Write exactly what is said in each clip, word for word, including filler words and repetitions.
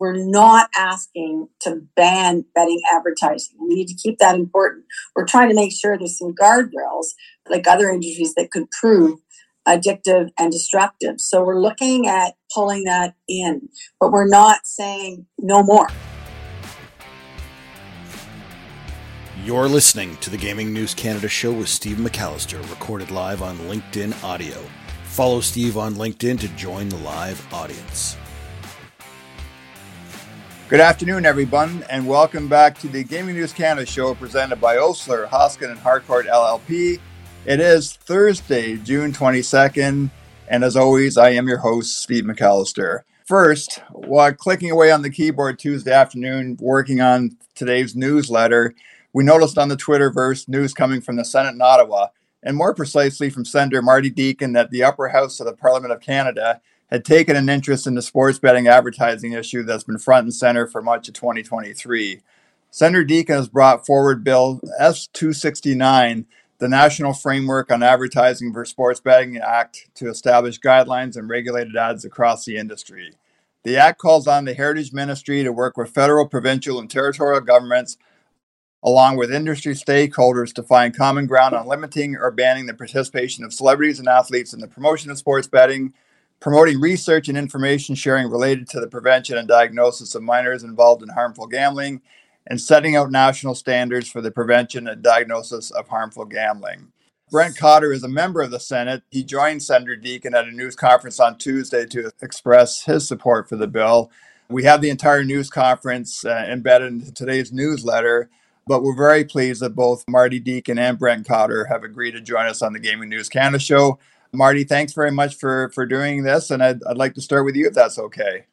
We're not asking to ban betting advertising. We need to keep that important. We're trying to make sure there's some guardrails, like other industries, that could prove addictive and destructive. So we're looking at pulling that in, but we're not saying no more. You're listening to the Gaming News Canada show with Steve McAllister, recorded live on LinkedIn Audio. Follow Steve on LinkedIn to join the live audience. Good afternoon, everyone, and welcome back to the Gaming News Canada show presented by Osler, Hoskin and Harcourt L L P. It is Thursday, June twenty-second, and as always, I am your host, Steve McAllister. First, while clicking away on the keyboard Tuesday afternoon, working on today's newsletter, we noticed on the Twitterverse news coming from the Senate in Ottawa, and more precisely from Senator Marty Deacon, that the upper house of the Parliament of Canada had taken an interest in the sports betting advertising issue that's been front and center for much of twenty twenty-three. Senator Deacon has brought forward Bill S two sixty-nine, the National Framework on Advertising for Sports Betting Act, to establish guidelines and regulated ads across the industry. The act calls on the Heritage Ministry to work with federal, provincial, and territorial governments, along with industry stakeholders, to find common ground on limiting or banning the participation of celebrities and athletes in the promotion of sports betting, promoting research and information sharing related to the prevention and diagnosis of minors involved in harmful gambling, and setting out national standards for the prevention and diagnosis of harmful gambling. Brent Cotter is a member of the Senate. He joined Senator Deacon at a news conference on Tuesday to express his support for the bill. We have the entire news conference uh, embedded in today's newsletter, but we're very pleased that both Marty Deacon and Brent Cotter have agreed to join us on the Gaming News Canada show. Marty, thanks very much for, for doing this, and I'd, I'd like to start with you if that's okay.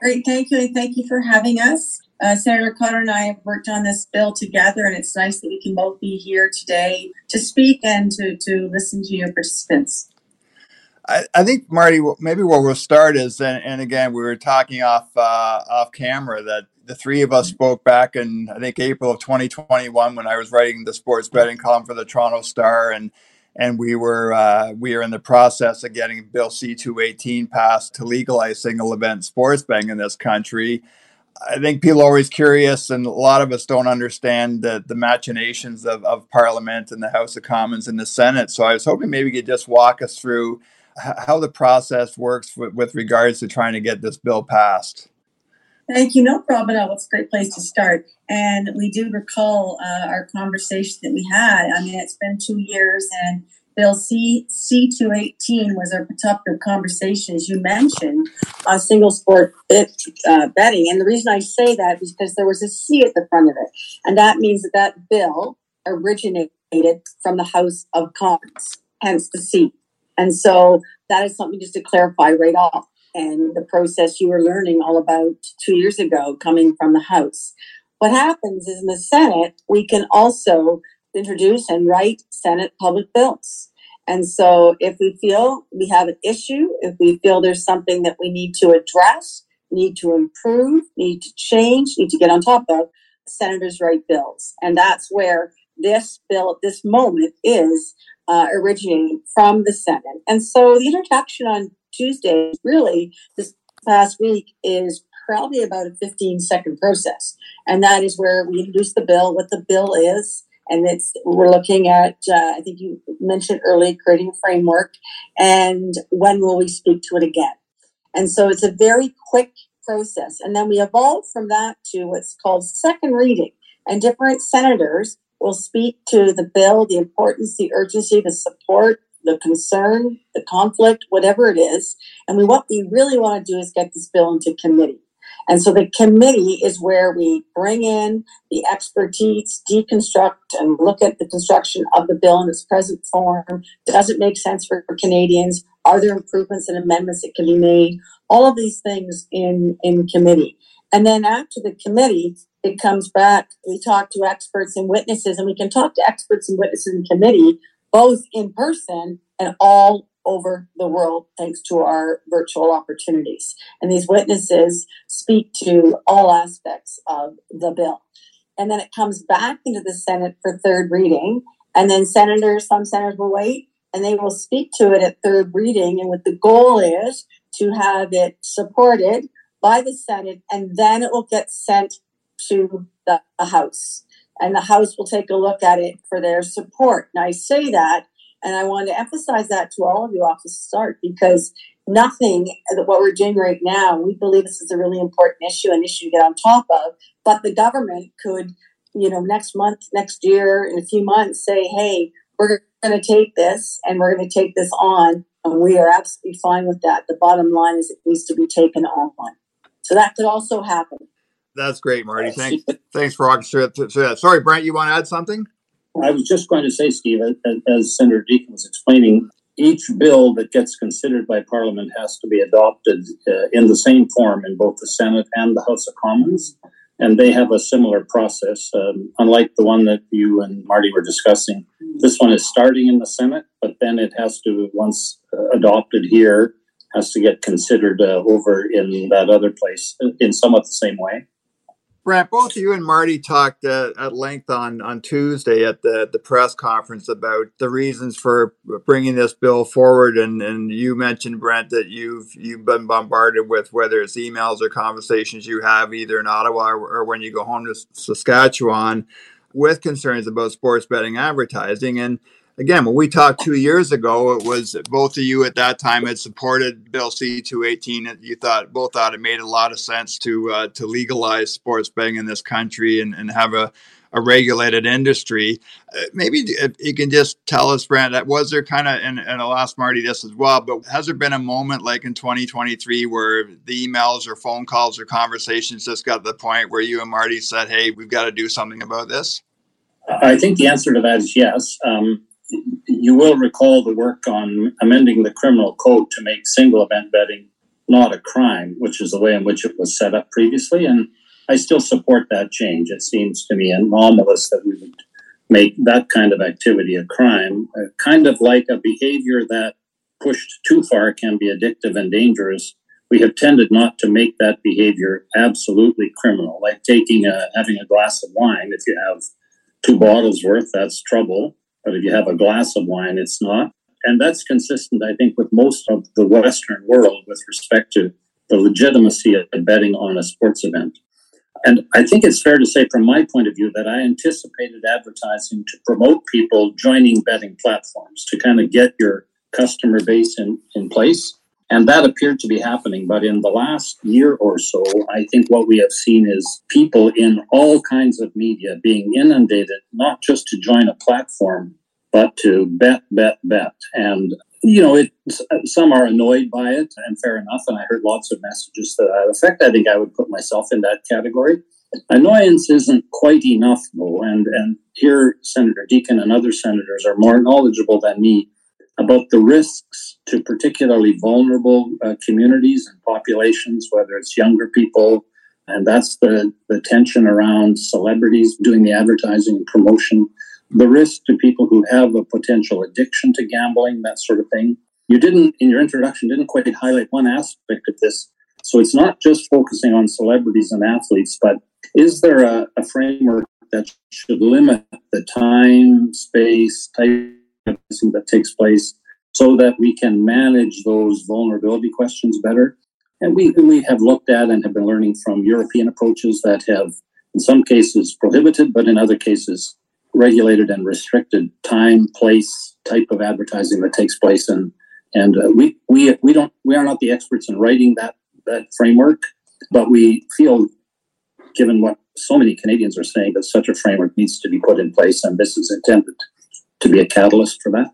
Great, thank you, and thank you for having us. Uh, Senator Cotter and I have worked on this bill together, and it's nice that we can both be here today to speak and to, to listen to your participants. I, I think, Marty, maybe where we'll start is, and, and again, we were talking off uh, off camera that the three of us spoke back in, I think, April of twenty twenty-one when I was writing the sports betting column for the Toronto Star, and And we were uh, we are in the process of getting Bill C two eighteen passed to legalize single event sports betting in this country. I think people are always curious, and a lot of us don't understand the, the machinations of, of Parliament and the House of Commons and the Senate. So I was hoping maybe you could just walk us through how the process works with, with regards to trying to get this bill passed. Thank you. No problem at all. It's a great place to start. And we do recall uh, our conversation that we had. I mean, it's been two years and Bill C, C two eighteen was our topic of conversation, as you mentioned, on single sport bit, uh, betting. And the reason I say that is because there was a C at the front of it. And that means that that bill originated from the House of Commons, hence the C. And so that is something just to clarify right off. And the process you were learning all about two years ago coming from the House. What happens is in the Senate, we can also introduce and write Senate public bills. And so if we feel we have an issue, if we feel there's something that we need to address, need to improve, need to change, need to get on top of, senators write bills. And that's where this bill at this moment is uh, originating from the Senate. And so the introduction on Tuesday, really, this past week, is probably about a fifteen-second process. And that is where we introduce the bill, what the bill is, and it's we're looking at, uh, I think you mentioned earlier, creating a framework, and when will we speak to it again? And so it's a very quick process. And then we evolve from that to what's called second reading. And different senators will speak to the bill, the importance, the urgency, the support, the concern, the conflict, whatever it is. And we what we really want to do is get this bill into committee. And so the committee is where we bring in the expertise, deconstruct and look at the construction of the bill in its present form. Does it make sense for, for Canadians? Are there improvements and amendments that can be made? All of these things in, in committee. And then after the committee, it comes back. We talk to experts and witnesses, and we can talk to experts and witnesses in committee, both in person and all over the world, thanks to our virtual opportunities. And these witnesses speak to all aspects of the bill. And then it comes back into the Senate for third reading. And then senators, some senators will wait, and they will speak to it at third reading. And what the goal is to have it supported by the Senate, and then it will get sent to the House. And the House will take a look at it for their support. And I say that, and I want to emphasize that to all of you off the start, because nothing that what we're doing right now, we believe this is a really important issue, an issue to get on top of. But the government could, you know, next month, next year, in a few months, say, hey, we're going to take this and we're going to take this on. And we are absolutely fine with that. The bottom line is it needs to be taken on. So that could also happen. That's great, Marty. Thanks, thanks for walking through that. Sorry, Brent, you want to add something? I was just going to say, Steve, as, as Senator Deacon was explaining, each bill that gets considered by Parliament has to be adopted uh, in the same form in both the Senate and the House of Commons, and they have a similar process. Um, unlike the one that you and Marty were discussing, this one is starting in the Senate, but then it has to, once uh, adopted here, has to get considered uh, over in that other place in somewhat the same way. Brent, both you and Marty talked uh, at length on, on Tuesday at the, the press conference about the reasons for bringing this bill forward. And, and you mentioned, Brent, that you've you've been bombarded with whether it's emails or conversations you have either in Ottawa or, or when you go home to Saskatchewan with concerns about sports betting advertising. And again, when we talked two years ago, it was both of you at that time had supported Bill C two eighteen, and you thought both thought it made a lot of sense to uh, to legalize sports betting in this country and, and have a, a regulated industry. Uh, maybe if you can just tell us, Brent, that was there kind of, and, and I'll ask Marty this as well, but has there been a moment like in twenty twenty-three where the emails or phone calls or conversations just got to the point where you and Marty said, hey, we've got to do something about this? I think the answer to that is yes. Um, You will recall the work on amending the criminal code to make single event betting not a crime, which is the way in which it was set up previously. And I still support that change. It seems to me anomalous that we would make that kind of activity a crime, uh, kind of like a behavior that pushed too far can be addictive and dangerous. We have tended not to make that behavior absolutely criminal, like taking a, having a glass of wine. If you have two bottles worth, that's trouble. But if you have a glass of wine, it's not. And that's consistent, I think, with most of the Western world with respect to the legitimacy of betting on a sports event. And I think it's fair to say from my point of view that I anticipated advertising to promote people joining betting platforms, to kind of get your customer base in, in place. And that appeared to be happening. But in the last year or so, I think what we have seen is people in all kinds of media being inundated, not just to join a platform, but to bet, bet, bet. And, you know, it, some are annoyed by it, and fair enough. And I heard lots of messages to that effect. I think I would put myself in that category. Annoyance isn't quite enough, though. And, and here, Senator Deacon and other senators are more knowledgeable than me about the risks to particularly vulnerable uh, communities and populations, whether it's younger people, and that's the, the tension around celebrities doing the advertising and promotion, the risk to people who have a potential addiction to gambling, that sort of thing. You didn't, in your introduction, didn't quite highlight one aspect of this. So it's not just focusing on celebrities and athletes, but is there a, a framework that should limit the time, space, type that takes place so that we can manage those vulnerability questions better. And we, we have looked at and have been learning from European approaches that have, in some cases, prohibited, but in other cases, regulated and restricted time, place, type of advertising that takes place. And and uh, we we we don't we are not the experts in writing that that framework, but we feel, given what so many Canadians are saying, that such a framework needs to be put in place, and this is intended to be a catalyst for that.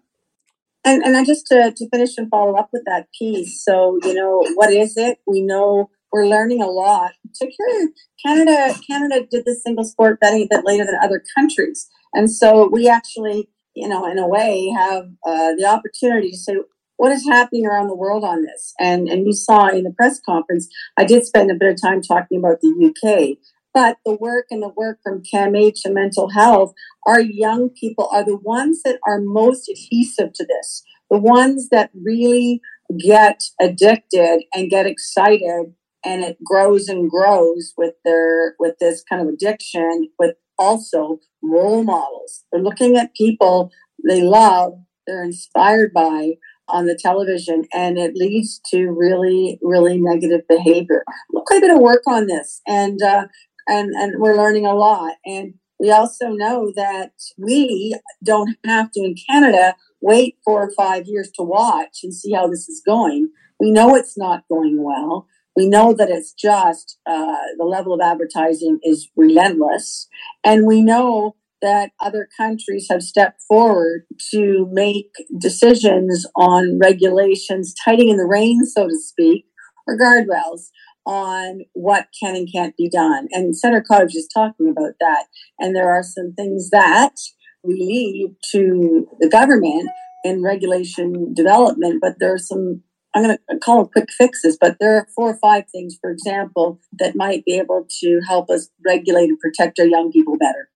And and I just to, to finish and follow up with that piece. So, you know, what is it? We know we're learning a lot. Particularly Canada, Canada did this single sport betting a bit later than other countries. And so we actually, you know, in a way have uh, the opportunity to say, what is happening around the world on this? And, and you saw in the press conference, I did spend a bit of time talking about the U K. But the work and the work from C A M H and mental health, our young people are the ones that are most adhesive to this, the ones that really get addicted and get excited, and it grows and grows with their with this kind of addiction, with also role models. They're looking at people they love, they're inspired by, on the television, and it leads to really, really negative behavior. Quite a bit of work on this, and uh, and and we're learning a lot. And we also know that we don't have to, in Canada, wait four or five years to watch and see how this is going. We know it's not going well. We know that it's just uh, the level of advertising is relentless. And we know that other countries have stepped forward to make decisions on regulations, tightening the reins, so to speak, or guardrails on what can and can't be done. And Senator Cotter is talking about that. And there are some things that we leave to the government in regulation development, but there are some, I'm going to call them quick fixes, but there are four or five things, for example, that might be able to help us regulate and protect our young people better.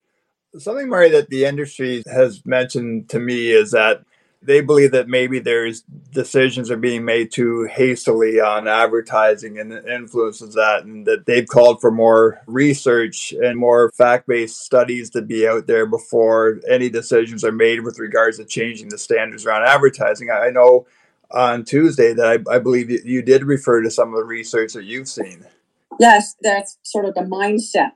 Something, Marty, that the industry has mentioned to me is that they believe that maybe there's decisions are being made too hastily on advertising and the influence of that, and that they've called for more research and more fact-based studies to be out there before any decisions are made with regards to changing the standards around advertising. I know on Tuesday that I, I believe you did refer to some of the research that you've seen. Yes, that's sort of the mindset.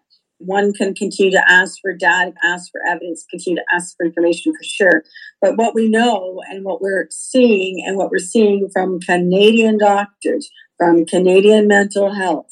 One can continue to ask for data, ask for evidence, continue to ask for information for sure. But what we know and what we're seeing and what we're seeing from Canadian doctors, from Canadian mental health,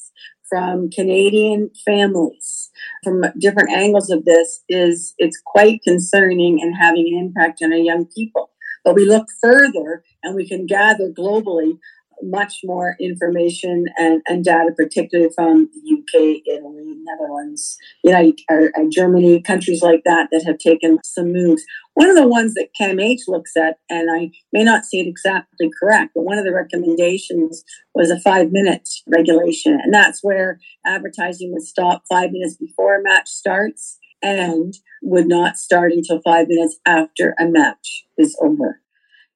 from Canadian families, from different angles of this, is it's quite concerning and having an impact on our young people. But we look further and we can gather globally much more information and, and data, particularly from the U K, Italy, Netherlands, you know, or, or Germany, countries like that that have taken some moves. One of the ones that C A M H looks at, and I may not see it exactly correct, but one of the recommendations was a five-minute regulation, and that's where advertising would stop five minutes before a match starts and would not start until five minutes after a match is over.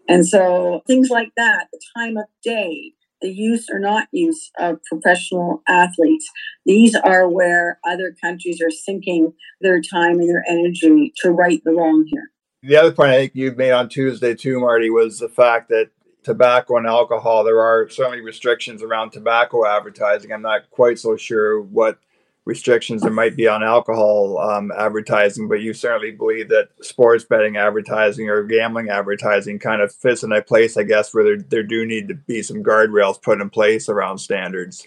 And so things like that, the time of day, the use or not use of professional athletes, these are where other countries are sinking their time and their energy to right the wrong here. The other point I think you made on Tuesday too, Marty, was the fact that tobacco and alcohol, there are certainly restrictions around tobacco advertising. I'm not quite so sure what restrictions there might be on alcohol um, advertising, but you certainly believe that sports betting advertising or gambling advertising kind of fits in a place, I guess, where there, there do need to be some guardrails put in place around standards.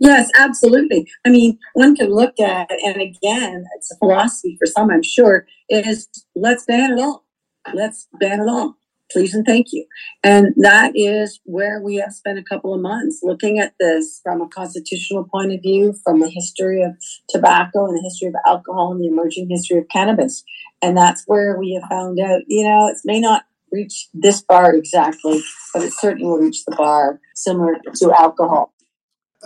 Yes, absolutely. I mean, one can look at, and again, it's a philosophy for some, I'm sure, is let's ban it all. Let's ban it all. Please and thank you. And that is where we have spent a couple of months looking at this from a constitutional point of view, from the history of tobacco and the history of alcohol and the emerging history of cannabis. And that's where we have found out, you know, it may not reach this bar exactly, but it certainly will reach the bar similar to alcohol.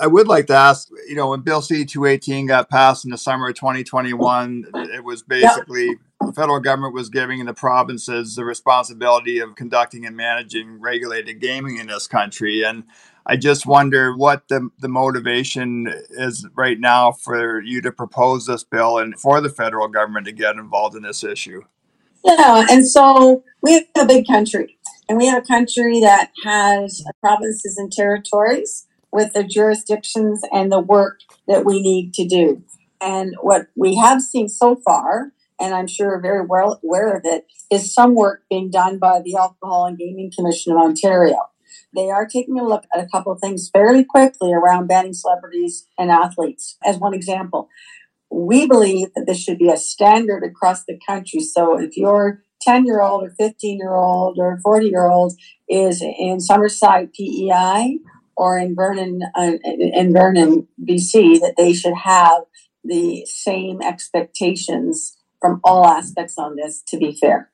I would like to ask, you know, when Bill C two eighteen got passed in the summer of twenty twenty-one, it was basically... Yep. The federal government was giving the provinces the responsibility of conducting and managing regulated gaming in this country. And I just wonder what the, the motivation is right now for you to propose this bill and for the federal government to get involved in this issue. Yeah, and so we have a big country. And we have a country that has provinces and territories with the jurisdictions and the work that we need to do. And what we have seen so far, and I'm sure very well aware of it, is some work being done by the Alcohol and Gaming Commission of Ontario. They are taking a look at a couple of things fairly quickly around banning celebrities and athletes, as one example. We believe that this should be a standard across the country. So if your ten-year-old or fifteen-year-old or forty-year-old is in Summerside P E I or in Vernon, uh, in Vernon, B C, that they should have the same expectations from all aspects on this, to be fair.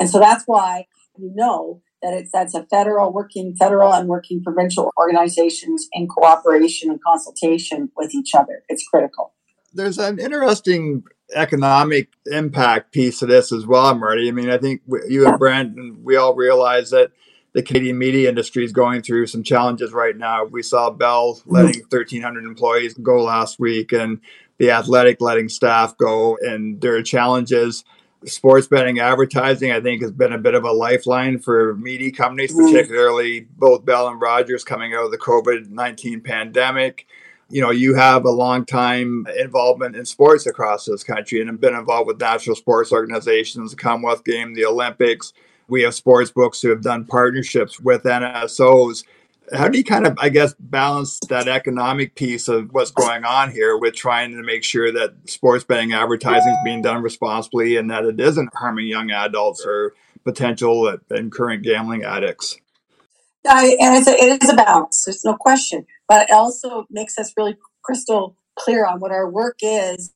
And so that's why we know that it's that's a federal, working federal and working provincial organizations in cooperation and consultation with each other. It's critical. There's an interesting economic impact piece to this as well, Marty. I mean, I think you and Brent, and we all realize that the Canadian media industry is going through some challenges right now. We saw Bell letting thirteen hundred employees go last week, and The Athletic letting staff go, and there are challenges sports betting advertising, I think, has been a bit of a lifeline for media companies, particularly both Bell and Rogers coming out of the COVID nineteen pandemic. You know, you have a long time involvement in sports across this country and have been involved with national sports organizations, the Commonwealth Games, the Olympics. We have sports books who have done partnerships with N S Os. How do you kind of, I guess, balance that economic piece of what's going on here with trying to make sure that sports betting advertising is being done responsibly and that it isn't harming young adults or potential and current gambling addicts? I, and it's a, it is a balance. There's no question. But it also makes us really crystal clear on what our work is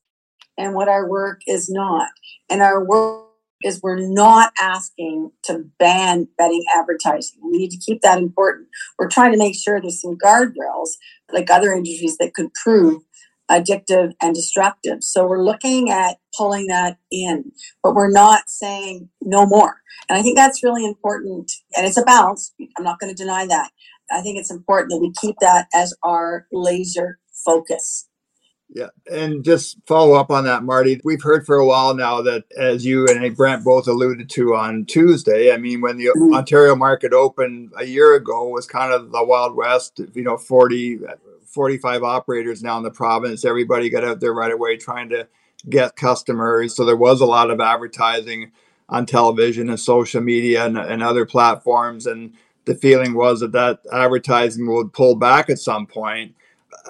and what our work is not. And our work is we're not asking to ban betting advertising. We need to keep that important. We're trying to make sure there's some guardrails, like other industries, that could prove addictive and destructive. So we're looking at pulling that in, but we're not saying no more. And I think that's really important. And it's a balance. I'm not going to deny that. I think it's important that we keep that as our laser focus. Yeah. And just follow up on that, Marty. We've heard for a while now that, as you and Brent both alluded to on Tuesday, I mean, when the mm-hmm. Ontario market opened a year ago, it was kind of the Wild West, you know, forty, forty-five operators now in the province. Everybody got out there right away trying to get customers. So there was a lot of advertising on television and social media and, and other platforms. And the feeling was that that advertising would pull back at some point.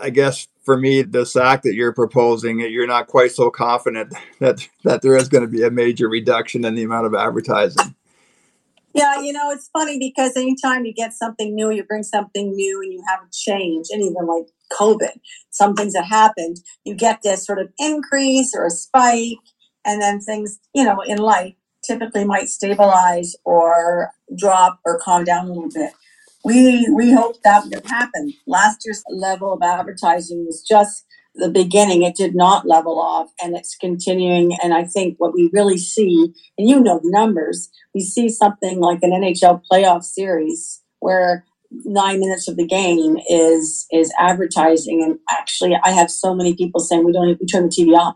I guess for me, this act that you're proposing, you're not quite so confident that that there is going to be a major reduction in the amount of advertising. Yeah, you know, it's funny because anytime you get something new, you bring something new and you have a change. And even like COVID, some things that happened, you get this sort of increase or a spike, and then things, you know, in life typically might stabilize or drop or calm down a little bit. We we hope that would have happened. Last year's level of advertising was just the beginning. It did not level off, and it's continuing. And I think what we really see, and you know the numbers, we see something like an N H L playoff series where nine minutes of the game is is advertising. And actually, I have so many people saying we don't we turn the T V off.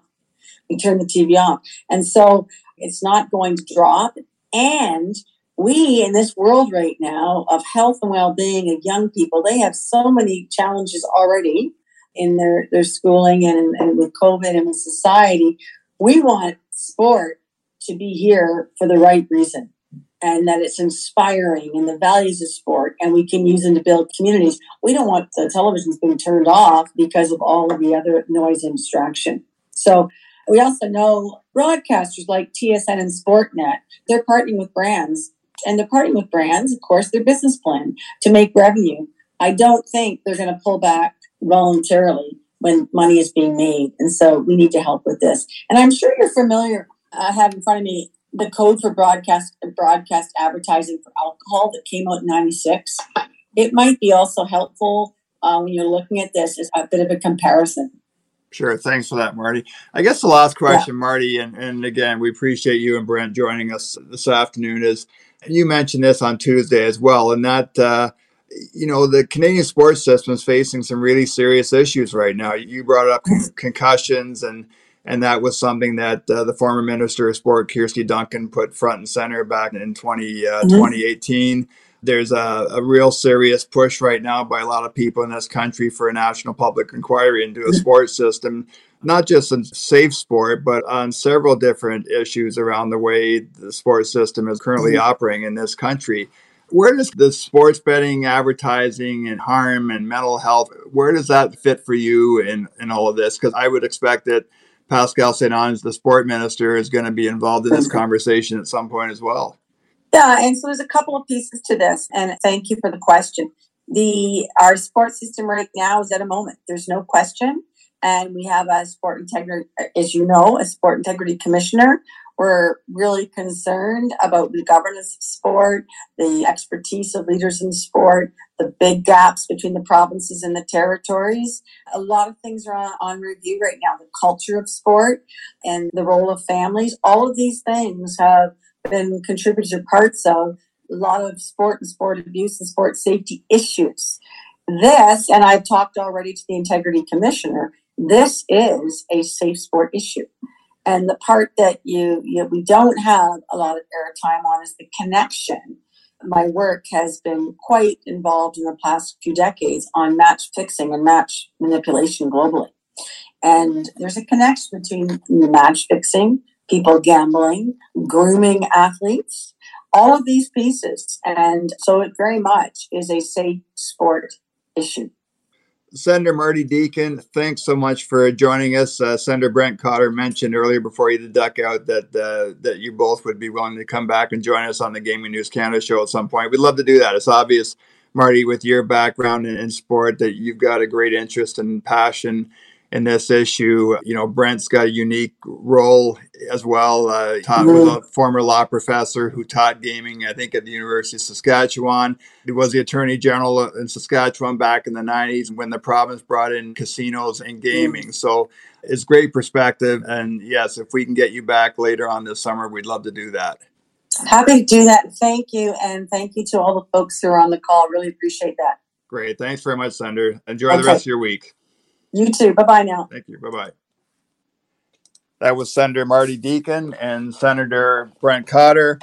We turn the T V off, and so it's not going to drop. And we, in this world right now of health and well-being of young people, they have so many challenges already in their, their schooling and, and with COVID and with society. We want sport to be here for the right reason and that it's inspiring and the values of sport and we can use them to build communities. We don't want the televisions being turned off because of all of the other noise and distraction. So we also know broadcasters like T S N and Sportnet, they're partnering with brands. And they're partnering with brands, of course, their business plan to make revenue. I don't think they're going to pull back voluntarily when money is being made. And so we need to help with this. And I'm sure you're familiar. I have in front of me the code for broadcast broadcast advertising for alcohol that came out in ninety-six. It might be also helpful uh, when you're looking at this as a bit of a comparison. Sure. Thanks for that, Marty. I guess the last question, yeah. Marty, and, and again, we appreciate you and Brent joining us this afternoon is, and you mentioned this on Tuesday as well, and that, uh, you know, the Canadian sports system is facing some really serious issues right now. You brought up con- concussions, and and that was something that uh, the former Minister of Sport, Kirsty Duncan, put front and center back in twenty eighteen. There's a, a real serious push right now by a lot of people in this country for a national public inquiry into a sports system, not just in safe sport, but on several different issues around the way the sports system is currently mm-hmm. operating in this country. Where does the sports betting, advertising, and harm and mental health, where does that fit for you in, in all of this? Because I would expect that Pascal Saint Ange, the sport minister, is going to be involved in this conversation at some point as well. Yeah, and so there's a couple of pieces to this, and thank you for the question. The our sports system right now is at a moment. There's no question, and we have a sport integrity, as you know, a sport integrity commissioner. We're really concerned about the governance of sport, the expertise of leaders in sport, the big gaps between the provinces and the territories. A lot of things are on, on review right now. The culture of sport and the role of families. All of these things have been contributed parts of a lot of sport and sport abuse and sport safety issues. This, and I've talked already to the Integrity Commissioner, this is a safe sport issue. And the part that you, you know, we don't have a lot of airtime on is the connection. My work has been quite involved in the past few decades on match fixing and match manipulation globally. And there's a connection between the match fixing, people gambling, grooming athletes, all of these pieces. And so it very much is a safe sport issue. Senator Marty Deacon, thanks so much for joining us. Uh, Senator Brent Cotter mentioned earlier before he had to duck out that uh, that you both would be willing to come back and join us on the Gaming News Canada show at some point. We'd love to do that. It's obvious, Marty, with your background in, in sport, that you've got a great interest and passion in this issue. You know, Brent's got a unique role as well. Uh, taught mm-hmm. was a former law professor who taught gaming, I think, at the University of Saskatchewan. He was the Attorney General in Saskatchewan back in the nineties when the province brought in casinos and gaming. Mm-hmm. So it's great perspective. And yes, if we can get you back later on this summer, we'd love to do that. Happy to do that. Thank you. And thank you to all the folks who are on the call. Really appreciate that. Great. Thanks very much, Senator. Enjoy okay. the rest of your week. You too. Bye-bye now. Thank you. Bye-bye. That was Senator Marty Deacon and Senator Brent Cotter.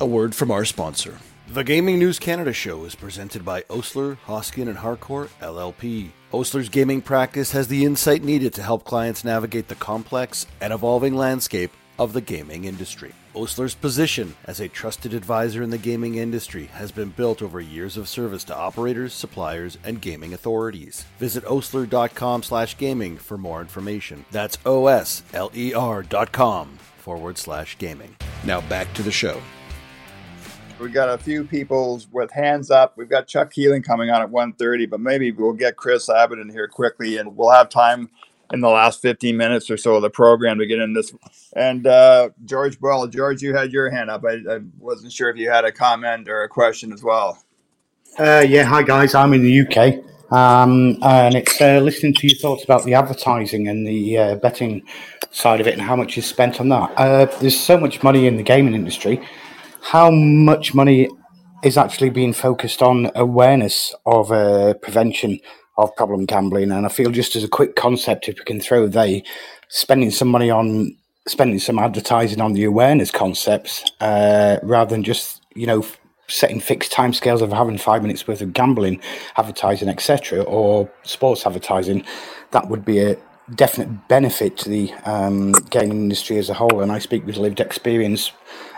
A word from our sponsor. The Gaming News Canada show is presented by Osler, Hoskin and Harcourt L L P. Osler's gaming practice has the insight needed to help clients navigate the complex and evolving landscape of the gaming industry. Osler's position as a trusted advisor in the gaming industry has been built over years of service to operators, suppliers, and gaming authorities. Visit osler.com slash gaming for more information. That's O-S-L-E-R dot com forward slash gaming. Now back to the show. We've got a few people with hands up. We've got Chuck Keeling coming on at one thirty, but maybe we'll get Chris Abbott in here quickly and we'll have time in the last fifteen minutes or so of the program to get in this. And uh, George Boyle, George, you had your hand up. I, I wasn't sure if you had a comment or a question as well. Uh, yeah, hi guys, I'm in the U K. Um, and it's uh, listening to your thoughts about the advertising and the uh, betting side of it and how much is spent on that. Uh, there's so much money in the gaming industry. How much money is actually being focused on awareness of uh, prevention of problem gambling? And I feel, just as a quick concept, if we can throw they spending some money on spending some advertising on the awareness concepts uh, rather than just, you know, setting fixed timescales of having five minutes worth of gambling advertising, et cetera, or sports advertising, that would be a definite benefit to the um, gaming industry as a whole. And I speak with lived experience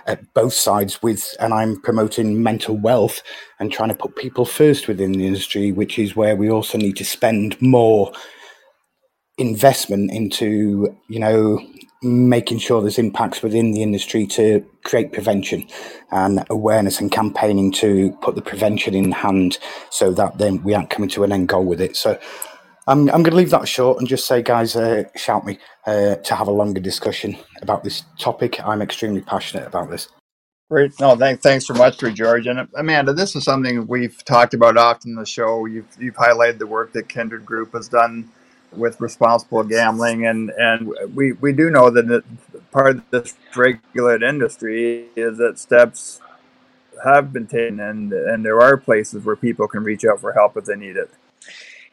at both sides with, and I'm promoting mental wealth and trying to put people first within the industry, which is where we also need to spend more investment into, you know, making sure there's impacts within the industry to create prevention and awareness and campaigning to put the prevention in hand so that then we aren't coming to an end goal with it. So I'm, I'm going to leave that short and just say, guys, uh, shout me uh, to have a longer discussion about this topic. I'm extremely passionate about this. Great. No, thanks, thanks so much for George. And Amanda, this is something we've talked about often in the show. You've, you've highlighted the work that Kindred Group has done with responsible gambling. And, and we, we do know that part of this regulated industry is that steps have been taken and, and there are places where people can reach out for help if they need it.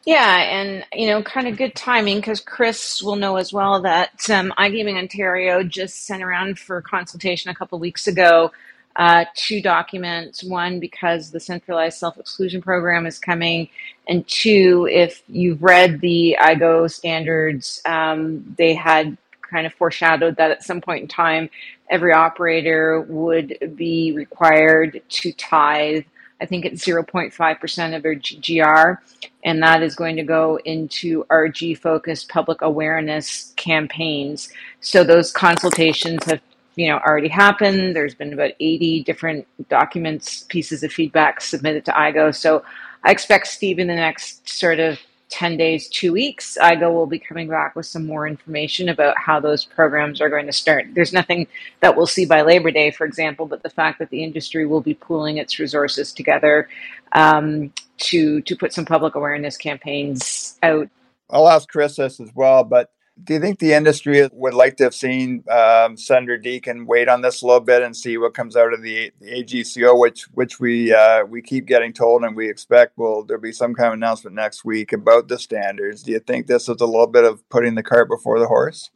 Yeah, and, you know, kind of good timing, because Chris will know as well that um, iGaming Ontario just sent around for consultation a couple of weeks ago uh, two documents. One, because the centralized self-exclusion program is coming, and two, if you've read the I G O standards, um, they had kind of foreshadowed that at some point in time, every operator would be required to tithe, I think it's zero point five percent of their G R, and that is going to go into R G-focused public awareness campaigns. So those consultations have, you know, already happened. There's been about eighty different documents, pieces of feedback submitted to I G O. So I expect, Steve, in the next sort of ten days, two weeks, I G O will be coming back with some more information about how those programs are going to start. There's nothing that we'll see by Labor Day, for example, but the fact that the industry will be pooling its resources together um, to to put some public awareness campaigns out. I'll ask Chris this as well, but Do you think the industry would like to have seen um, Senator Deacon wait on this a little bit and see what comes out of the, the A G C O, which which we uh, we keep getting told and we expect will there be some kind of announcement next week about the standards? Do you think this is a little bit of putting the cart before the horse?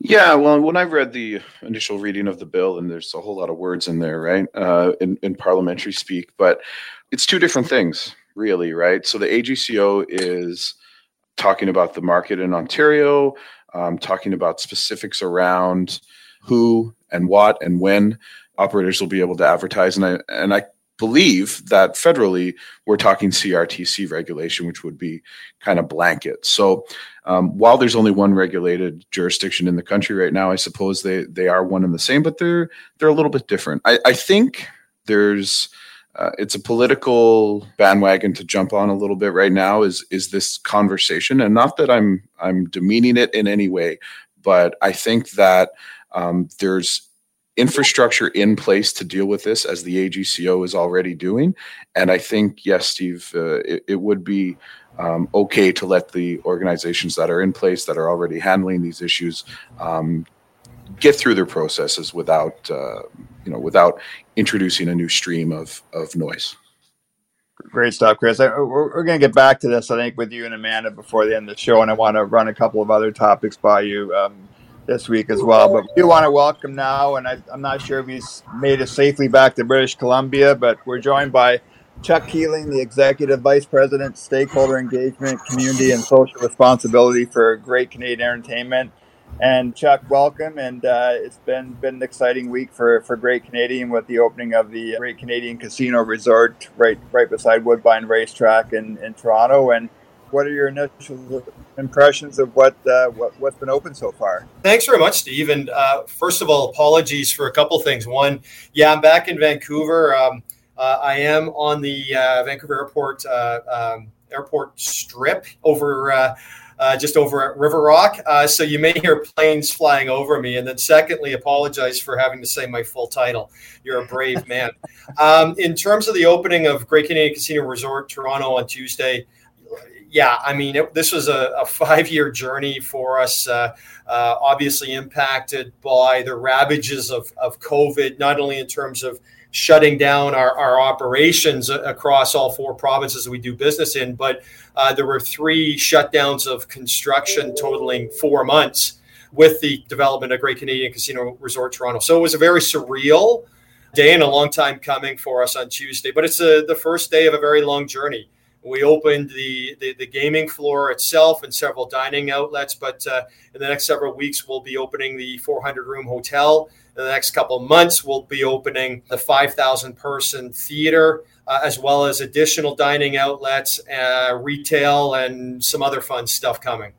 Yeah, well, when I read the initial reading of the bill, and there's a whole lot of words in there, right, uh, in, in parliamentary speak, but it's two different things, really, right? So the A G C O is talking about the market in Ontario, um, talking about specifics around who and what and when operators will be able to advertise. And I, and I believe that federally, we're talking C R T C regulation, which would be kind of blanket. So um, while there's only one regulated jurisdiction in the country right now, I suppose they they are one and the same, but they're they're a little bit different. I, I think there's uh, it's a political bandwagon to jump on a little bit right now. Is is this conversation? And not that I'm I'm demeaning it in any way, but I think that um, there's infrastructure in place to deal with this, as the A G C O is already doing. And I think, yes, Steve, uh, it, it would be um, okay to let the organizations that are in place, that are already handling these issues, um, get through their processes without, uh, you know, without introducing a new stream of of noise. Great stuff, Chris. I, we're we're going to get back to this, I think, with you and Amanda before the end of the show, and I want to run a couple of other topics by you Um, this week as well, but we do want to welcome now, and I, I'm not sure if he's made it safely back to British Columbia, but we're joined by Chuck Keeling, the Executive Vice President, Stakeholder Engagement, Community and Social Responsibility for Great Canadian Entertainment. And Chuck, welcome, and uh, it's been been an exciting week for, for Great Canadian with the opening of the Great Canadian Casino Resort right right beside Woodbine Racetrack in, in Toronto. And what are your initial impressions of what, uh, what, what's been open so far? Thanks very much, Steve. And uh, first of all, apologies for a couple things. One, yeah, I'm back in Vancouver. Um, uh, I am on the uh, Vancouver Airport uh, um, airport strip over uh, uh, just over at River Rock. Uh, so you may hear planes flying over me. And then secondly, apologize for having to say my full title. You're a brave man. Um, in terms of the opening of Great Canadian Casino Resort Toronto on Tuesday, yeah, I mean, it, this was a, a five-year journey for us, uh, uh, obviously impacted by the ravages of, of COVID, not only in terms of shutting down our, our operations across all four provinces we do business in, but uh, there were three shutdowns of construction totaling four months with the development of Great Canadian Casino Resort Toronto. So it was a very surreal day and a long time coming for us on Tuesday, but it's a, the first day of a very long journey. We opened the, the, the gaming floor itself and several dining outlets, but uh, in the next several weeks, we'll be opening the four hundred room hotel. In the next couple of months, we'll be opening the five thousand person theater, uh, as well as additional dining outlets, uh, retail, and some other fun stuff coming.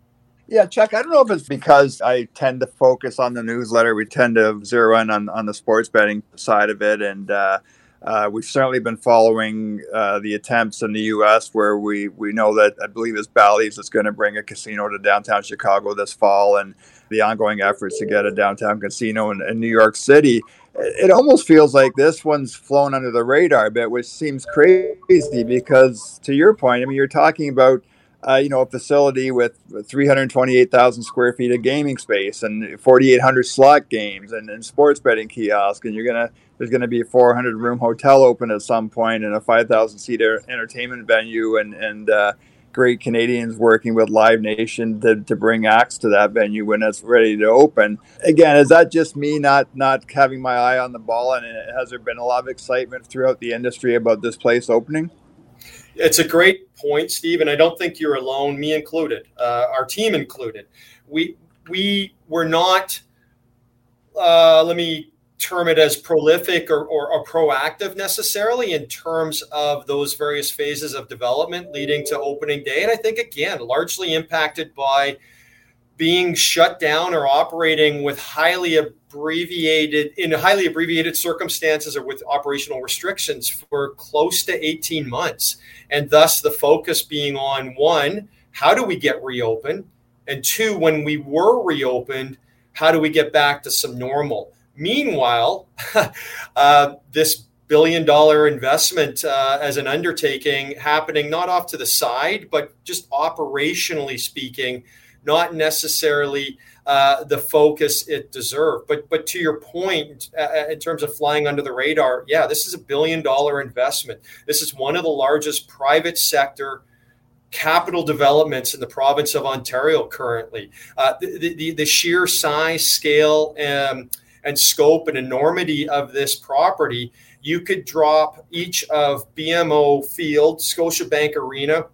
Yeah, Chuck, I don't know if it's because I tend to focus on the newsletter. We tend to zero in on, on the sports betting side of it, and uh Uh, we've certainly been following uh, the attempts in the U S where we, we know that, I believe it's Bally's that's going to bring a casino to downtown Chicago this fall, and the ongoing efforts to get a downtown casino in, in New York City. It almost feels like this one's flown under the radar a bit, which seems crazy because, to your point, I mean, you're talking about Uh, you know, a facility with three hundred twenty-eight thousand square feet of gaming space and four thousand eight hundred slot games and, and sports betting kiosk. And you're going to, there's going to be a four hundred room hotel open at some point and a five thousand seat entertainment venue and, and uh, Great Canadians working with Live Nation to, to bring acts to that venue when it's ready to open. Again, is that just me not, not having my eye on the ball? And has there been a lot of excitement throughout the industry about this place opening? It's a great point, Steve, and I don't think you're alone, me included, uh, our team included. We we were not, uh, let me term it as prolific or, or, or proactive necessarily in terms of those various phases of development leading to opening day. And I think, again, largely impacted by being shut down or operating with highly abbreviated in highly abbreviated circumstances or with operational restrictions for close to eighteen months. And thus the focus being on, one, how do we get reopened? And two, when we were reopened, how do we get back to some normal? Meanwhile, uh, this billion dollar investment uh, as an undertaking happening not off to the side, but just operationally speaking, not necessarily uh, the focus it deserved. But but to your point, uh, in terms of flying under the radar, yeah, this is a billion dollar investment. This is one of the largest private sector capital developments in the province of Ontario currently. Uh, the, the, the sheer size, scale, um, and scope and enormity of this property, you could drop each of B M O Field, Scotiabank Arena,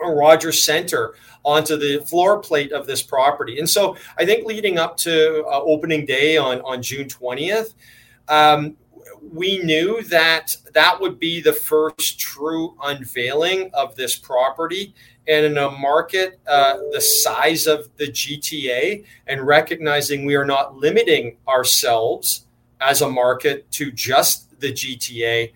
or Rogers Centre onto the floor plate of this property. And so I think leading up to uh, opening day on, on June twentieth, um, we knew that that would be the first true unveiling of this property. And in a market uh, the size of the G T A, and recognizing we are not limiting ourselves as a market to just the G T A,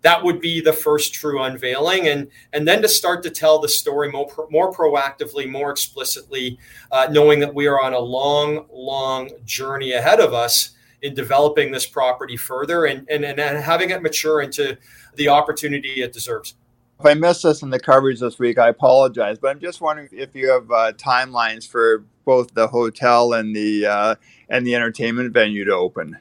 that would be the first true unveiling. And, and then to start to tell the story more, more proactively, more explicitly, uh, knowing that we are on a long, long journey ahead of us in developing this property further and, and, and having it mature into the opportunity it deserves. If I missed this in the coverage this week, I apologize, but I'm just wondering if you have uh, timelines for both the hotel and the uh, and the entertainment venue to open.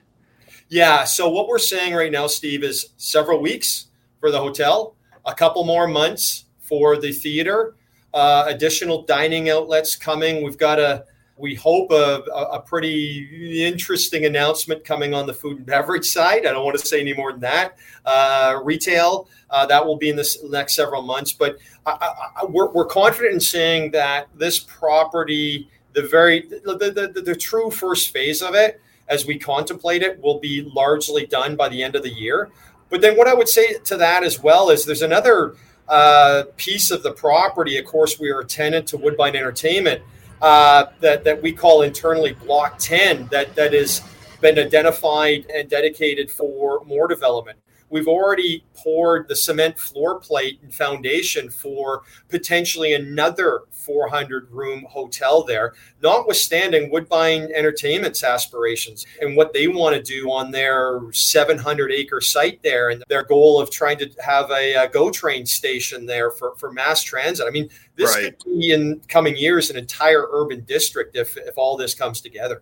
Yeah, so what we're saying right now, Steve, is several weeks for the hotel, a couple more months for the theater, uh, additional dining outlets coming. We've got a, we hope, a, a pretty interesting announcement coming on the food and beverage side. I don't want to say any more than that. Uh, retail, uh, that will be in the next several months. But I, I, we're, we're confident in saying that this property, the very the, the, the true first phase of it, as we contemplate it, will be largely done by the end of the year. But then what I would say to that as well is there's another uh, piece of the property. Of course, we are a tenant to Woodbine Entertainment uh, that, that we call internally Block ten that, that has been identified and dedicated for more development. We've already poured the cement floor plate and foundation for potentially another four hundred room hotel there, notwithstanding Woodbine Entertainment's aspirations and what they want to do on their seven hundred acre site there and their goal of trying to have a, a GO train station there for, for mass transit. I mean, this right. could be in coming years an entire urban district if, if all this comes together.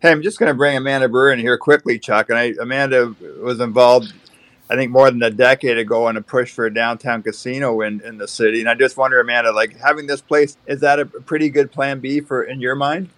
Hey, I'm just going to bring Amanda Brewer in here quickly, Chuck. And I, Amanda was involved, I think, more than a decade ago in a push for a downtown casino in, in the city. And I just wonder, Amanda, like having this place, is that a pretty good plan B for in your mind?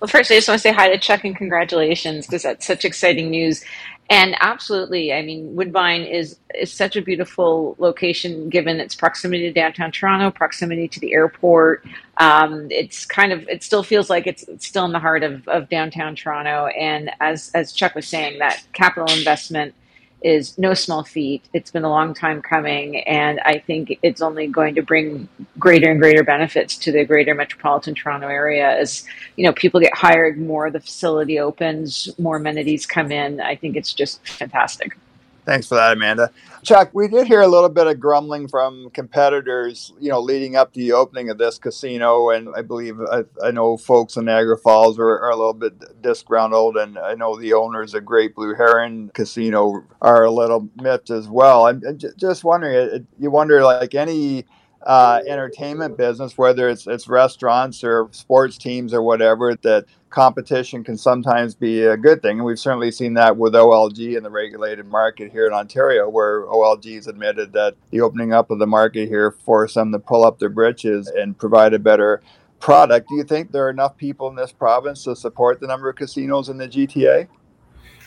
Well, first, I just want to say hi to Chuck and congratulations because that's such exciting news. And absolutely, I mean, Woodbine is, is such a beautiful location given its proximity to downtown Toronto, proximity to the airport. Um, it's kind of, it still feels like it's, it's still in the heart of, of downtown Toronto. And as, as Chuck was saying, that capital investment is no small feat. It's been a long time coming, and I think it's only going to bring greater and greater benefits to the greater metropolitan Toronto area as, you know, people get hired more, the facility opens, more amenities come in. I think it's just fantastic. Thanks for that, Amanda. Chuck, we did hear a little bit of grumbling from competitors, you know, leading up to the opening of this casino. And I believe I, I know folks in Niagara Falls are, are a little bit disgruntled. And I know the owners of Great Blue Heron Casino are a little miffed as well. I'm, I'm just wondering, you wonder like any uh, entertainment business, whether it's, it's restaurants or sports teams or whatever, that competition can sometimes be a good thing. And we've certainly seen that with O L G in the regulated market here in Ontario, where O L G has admitted that the opening up of the market here forced them to pull up their britches and provide a better product. Do you think there are enough people in this province to support the number of casinos in the G T A?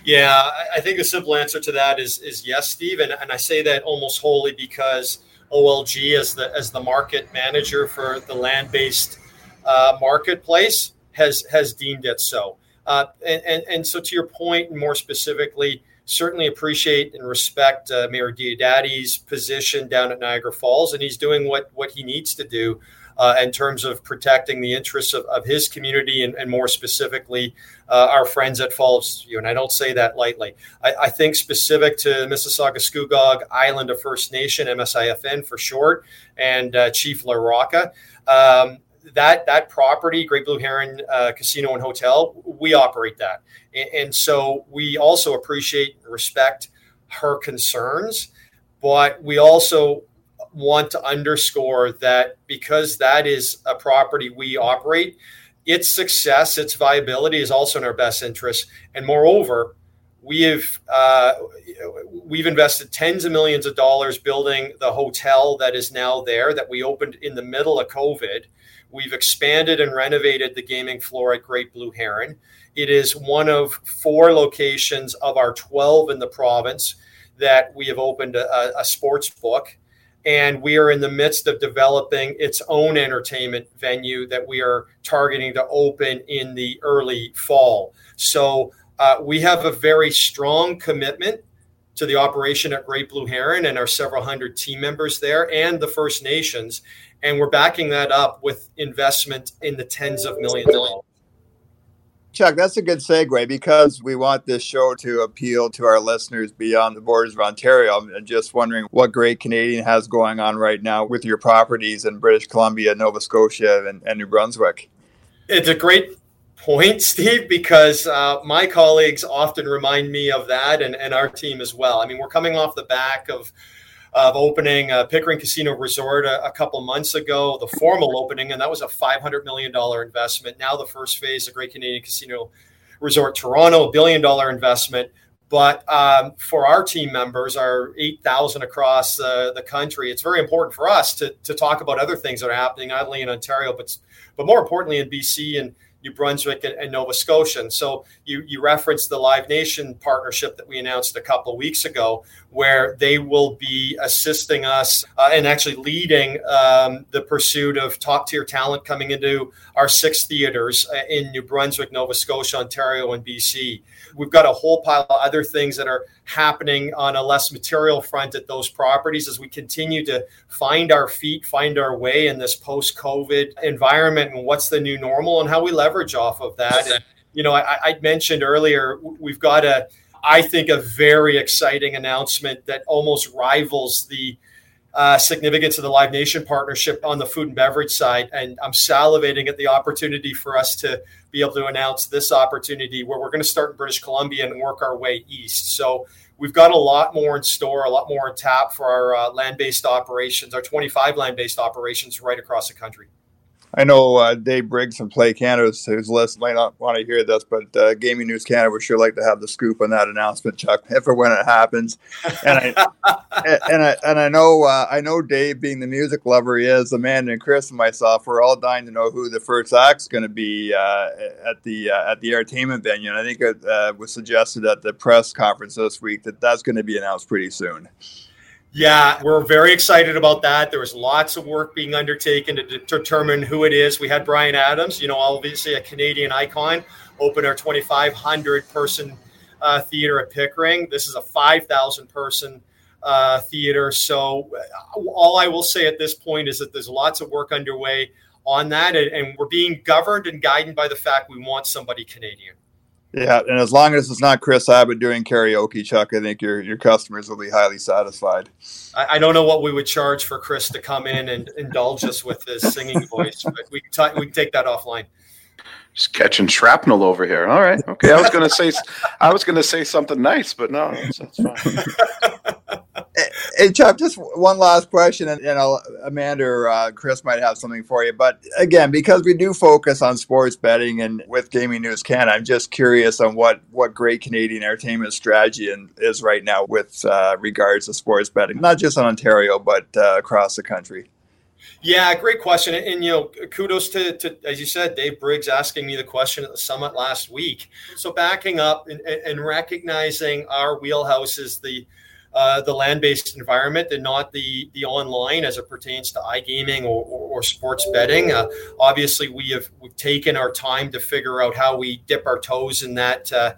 Yeah, I think the simple answer to that is is yes, Steve. And, and I say that almost wholly because O L G, as the, as the market manager for the land-based uh, marketplace, has has deemed it so. Uh, and, and, and so to your point, and more specifically, certainly appreciate and respect uh, Mayor Diodati's position down at Niagara Falls, and he's doing what, what he needs to do uh, in terms of protecting the interests of, of his community and, and more specifically, uh, our friends at Falls View. And I don't say that lightly. I, I think specific to Mississauga Scugog Island of First Nation, M S I F N for short, and uh, Chief LaRocca, um, That that property, Great Blue Heron uh, Casino and Hotel, we operate that. And, and so we also appreciate and respect her concerns, but we also want to underscore that because that is a property we operate, its success, its viability is also in our best interest. And moreover, we have uh, we've invested tens of millions of dollars building the hotel that is now there that we opened in the middle of COVID. We've expanded and renovated the gaming floor at Great Blue Heron. It is one of four locations of our twelve in the province that we have opened a, a sports book. And we are in the midst of developing its own entertainment venue that we are targeting to open in the early fall. So uh, we have a very strong commitment to the operation at Great Blue Heron and our several hundred team members there and the First Nations. And we're backing that up with investment in the tens of millions of dollars. Chuck, that's a good segue because we want this show to appeal to our listeners beyond the borders of Ontario. I'm just wondering what Great Canadian has going on right now with your properties in British Columbia, Nova Scotia, and, and New Brunswick. It's a great point, Steve, because uh, my colleagues often remind me of that and, and our team as well. I mean, we're coming off the back of of opening uh, Pickering Casino Resort a, a couple months ago, the formal opening, and that was a five hundred million dollars investment. Now the first phase of Great Canadian Casino Resort Toronto, a billion dollar investment. But um, for our team members, our eight thousand across uh, the country, it's very important for us to, to talk about other things that are happening, not only in Ontario, but but more importantly in B C and New Brunswick and, and Nova Scotia. And so you, you referenced the Live Nation partnership that we announced a couple of weeks ago, where they will be assisting us uh, and actually leading um, the pursuit of top tier talent coming into our six theaters in New Brunswick, Nova Scotia, Ontario, and B C. We've got a whole pile of other things that are happening on a less material front at those properties as we continue to find our feet, find our way in this post-COVID environment and what's the new normal and how we leverage off of that. And, you know, I, I mentioned earlier, we've got a, I think, a very exciting announcement that almost rivals the uh, significance of the Live Nation partnership on the food and beverage side. And I'm salivating at the opportunity for us to be able to announce this opportunity where we're going to start in British Columbia and work our way east. So we've got a lot more in store, a lot more in tap for our uh, land-based operations, our twenty-five land-based operations right across the country. I know uh, Dave Briggs from Play Canada, who's listening, might not want to hear this, but uh, Gaming News Canada would sure like to have the scoop on that announcement, Chuck, if or when it happens. And I and I and I know uh, I know Dave, being the music lover he is, Amanda and Chris and myself, we're all dying to know who the first act's going to be uh, at the uh, at the entertainment venue. And I think it uh, was suggested at the press conference this week that that's going to be announced pretty soon. Yeah, we're very excited about that. There was lots of work being undertaken to de- determine who it is. We had Brian Adams, you know, obviously a Canadian icon, open our twenty-five hundred person uh, theater at Pickering. This is a five thousand person uh, theater. So all I will say at this point is that there's lots of work underway on that, and, and we're being governed and guided by the fact we want somebody Canadian. Yeah, and as long as it's not Chris Abbott doing karaoke, Chuck, I think your your customers will be highly satisfied. I, I don't know what we would charge for Chris to come in and indulge us with his singing voice, but we can ta- we can take that offline. Just catching shrapnel over here. All right, okay. I was gonna say I was gonna say something nice, but no, that's, that's fine. Hey, Chuck, just one last question, and, and I'll, Amanda or uh, Chris might have something for you. But again, because we do focus on sports betting and with Gaming News Canada, I'm just curious on what, what Great Canadian Entertainment strategy in, is right now with uh, regards to sports betting, not just in Ontario, but uh, across the country. Yeah, great question. And, and you know, kudos to, to, as you said, Dave Briggs asking me the question at the summit last week. So backing up and, and recognizing our wheelhouse is the Uh, the land-based environment and not the the online as it pertains to iGaming or, or, or sports betting. Uh, obviously, we have we've taken our time to figure out how we dip our toes in that uh,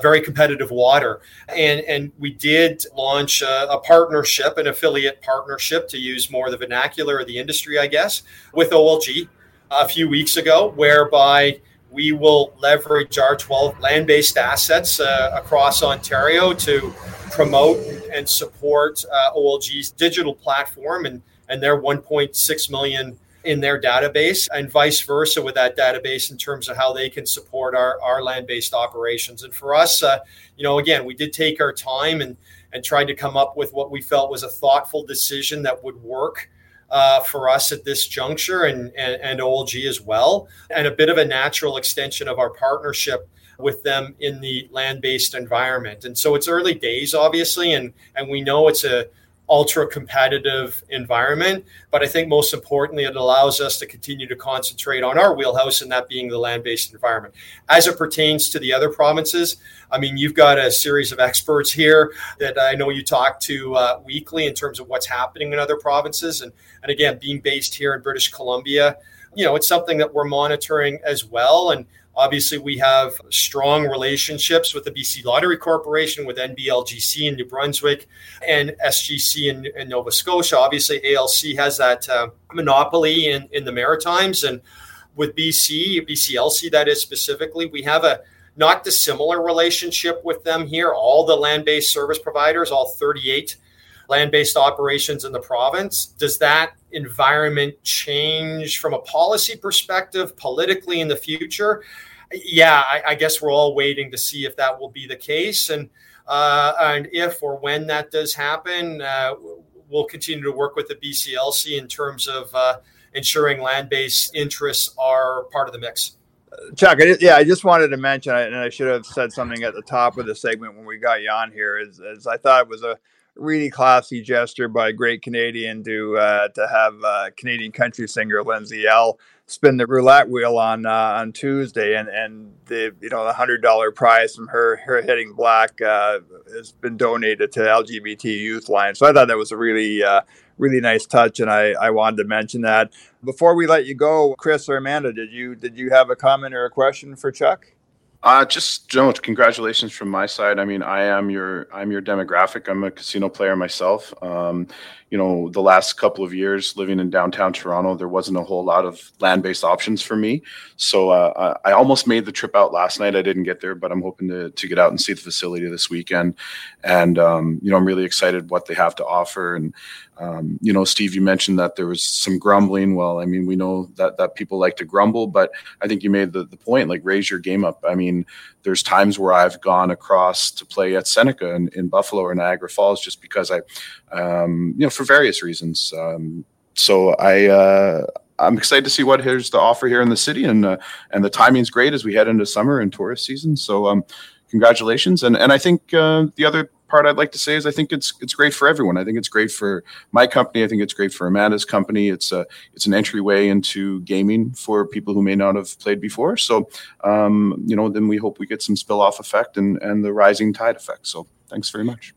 very competitive water. And, and we did launch a, a partnership, an affiliate partnership, to use more the vernacular of the industry, I guess, with O L G a few weeks ago, whereby we will leverage our twelve land-based assets uh, across Ontario to promote and support uh, O L G's digital platform and, and their one point six million in their database, and vice versa with that database in terms of how they can support our, our land-based operations. And for us, uh, you know, again, we did take our time and, and tried to come up with what we felt was a thoughtful decision that would work uh, for us at this juncture and, and, and O L G as well, and a bit of a natural extension of our partnership with them in the land-based environment. And so it's early days, obviously, and, and we know it's a ultra competitive environment, but I think most importantly, it allows us to continue to concentrate on our wheelhouse, and that being the land-based environment. As it pertains to the other provinces, I mean, you've got a series of experts here that I know you talk to uh, weekly in terms of what's happening in other provinces. And, and again, being based here in British Columbia, you know, it's something that we're monitoring as well. And obviously, we have strong relationships with the B C Lottery Corporation, with N B L G C in New Brunswick, and S G C in, in Nova Scotia. Obviously, A L C has that uh, monopoly in, in the Maritimes. And with B C, B C L C, that is specifically, we have a not dissimilar relationship with them here. All the land-based service providers, all thirty-eight land-based operations in the province. Does that environment change from a policy perspective politically in the future? Yeah, I, I guess we're all waiting to see if that will be the case. And, uh, and if or when that does happen, uh, we'll continue to work with the B C L C in terms of uh, ensuring land-based interests are part of the mix. Chuck, I just, yeah, I just wanted to mention, and I should have said something at the top of the segment when we got you on here, is, is I thought it was a really classy gesture by Great Canadian to uh, to have uh, Canadian country singer Lindsay L. spin the roulette wheel on uh, on Tuesday, and and the you know the hundred dollar prize from her her hitting black uh, has been donated to L G B T Youth Line. So I thought that was a really uh, really nice touch, and I, I wanted to mention that. Before we let you go, Chris or Amanda, did you did you have a comment or a question for Chuck? Uh, just, you know, congratulations from my side. I mean, I am your, I'm your demographic. I'm a casino player myself. Um, you know, the last couple of years living in downtown Toronto, there wasn't a whole lot of land-based options for me. So uh, I almost made the trip out last night. I didn't get there, but I'm hoping to, to get out and see the facility this weekend. And, um, you know, I'm really excited what they have to offer. And, um, you know, Steve, you mentioned that there was some grumbling. Well, I mean, we know that, that people like to grumble, but I think you made the, the point, like, raise your game up. I mean, there's times where I've gone across to play at Seneca in, in Buffalo or Niagara Falls just because I, um, you know, for various reasons. Um, so I, uh, I'm excited to see what here's to offer here in the city, and uh, and the timing's great as we head into summer and tourist season. So um, congratulations, and and I think uh, the other part I'd like to say is I think it's it's great for everyone. I think it's great for my company. I think it's great for Amanda's company. It's a it's an entryway into gaming for people who may not have played before. So, um, you know, then we hope we get some spill-off effect and, and the rising tide effect. So thanks very much.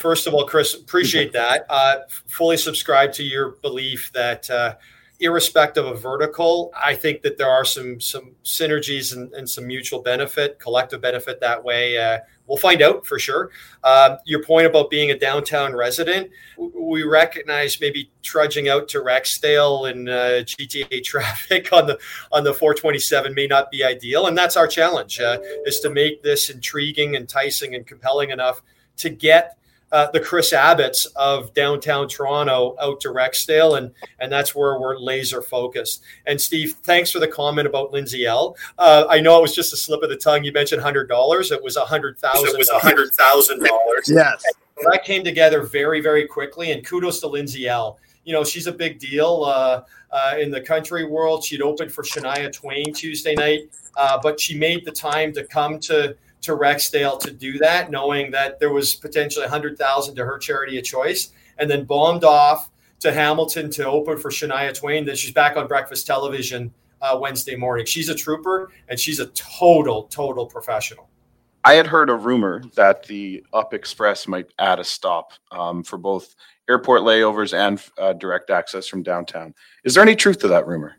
First of all, Chris, appreciate that. Uh, fully subscribe to your belief that uh, irrespective of vertical, I think that there are some some synergies and, and some mutual benefit, collective benefit that way. Uh, We'll find out for sure. Uh, your point about being a downtown resident, we recognize maybe trudging out to Rexdale in uh, G T A traffic on the on the four twenty-seven may not be ideal, and that's our challenge: uh, is to make this intriguing, enticing, and compelling enough to get uh, the Chris Abbotts of downtown Toronto out to Rexdale, and and that's where we're laser focused. And Steve, thanks for the comment about Lindsay L. Uh, I know it was just a slip of the tongue. You mentioned one hundred dollars. It was one hundred thousand dollars. It was one hundred thousand dollars. Yes. And that came together very, very quickly. And kudos to Lindsay L. You know, she's a big deal uh, uh, in the country world. She'd opened for Shania Twain Tuesday night, uh, but she made the time to come to to Rexdale to do that, knowing that there was potentially one hundred thousand dollars to her charity of choice, and then bombed off to Hamilton to open for Shania Twain. Then she's back on breakfast television uh, Wednesday morning. She's a trooper, and she's a total, total professional. I had heard a rumor that the Up Express might add a stop um, for both airport layovers and uh, direct access from downtown. Is there any truth to that rumor?